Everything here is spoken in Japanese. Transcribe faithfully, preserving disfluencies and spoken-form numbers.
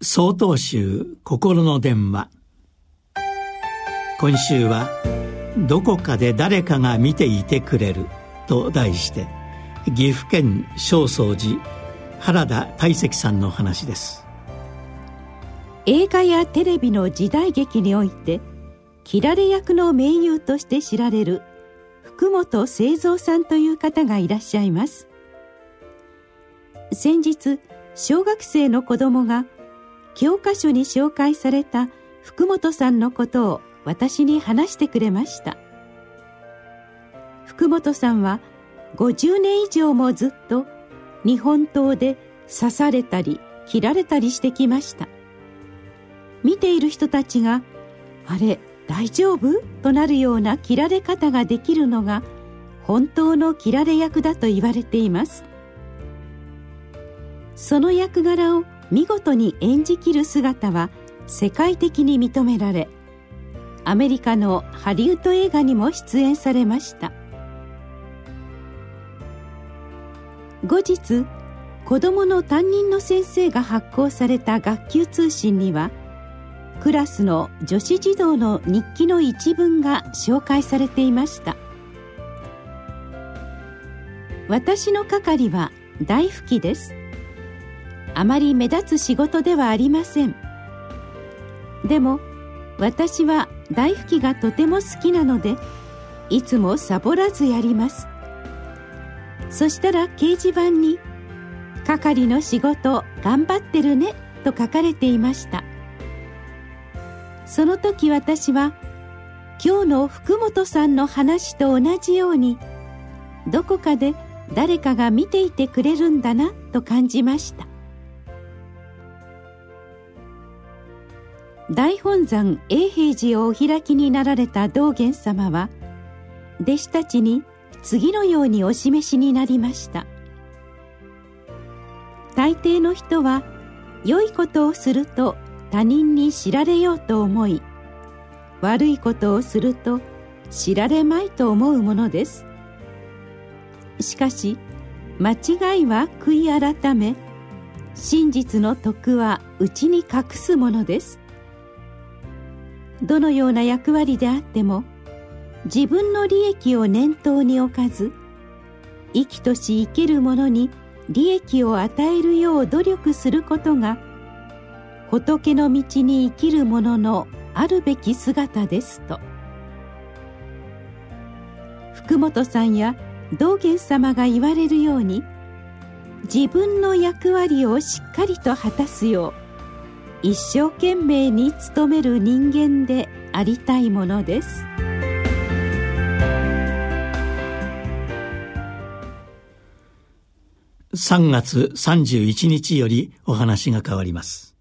曹洞宗心の電話。今週はどこかで誰かが見ていてくれると題して、岐阜県正倉寺原田泰石さんの話です。映画やテレビの時代劇において切られ役の名優として知られる福本清三さんという方がいらっしゃいます。先日、小学生の子供が教科書に紹介された福本さんのことを私に話してくれました。福本さんはごじゅうねん以上もずっと日本刀で刺されたり切られたりしてきました。見ている人たちがあれ大丈夫となるような切られ方ができるのが本当の切られ役だと言われています。その役柄を見事に演じきる姿は世界的に認められ、アメリカのハリウッド映画にも出演されました。後日、子どもの担任の先生が発行された学級通信には、クラスの女子児童の日記の一文が紹介されていました。私の係は大拭きです。あまり目立つ仕事ではありません。でも私は大拭きがとても好きなので、いつもサボらずやります。そしたら掲示板に「係の仕事頑張ってるね」と書かれていました。その時私は、今日の福本さんの話と同じように、どこかで誰かが見ていてくれるんだなと感じました。大本山永平寺をお開きになられた道元様は、弟子たちに次のようにお示しになりました。大抵の人は良いことをすると他人に知られようと思い、悪いことをすると知られまいと思うものです。しかし間違いは悔い改め、真実の徳は内に隠すものです。どのような役割であっても、自分の利益を念頭に置かず、生きとし生けるものに利益を与えるよう努力することが、仏の道に生きる者のあるべき姿ですと、福本さんや道元様が言われるように、自分の役割をしっかりと果たすよう一生懸命に努める人間でありたいものです。さんがつさんじゅういちにちよりお話が変わります。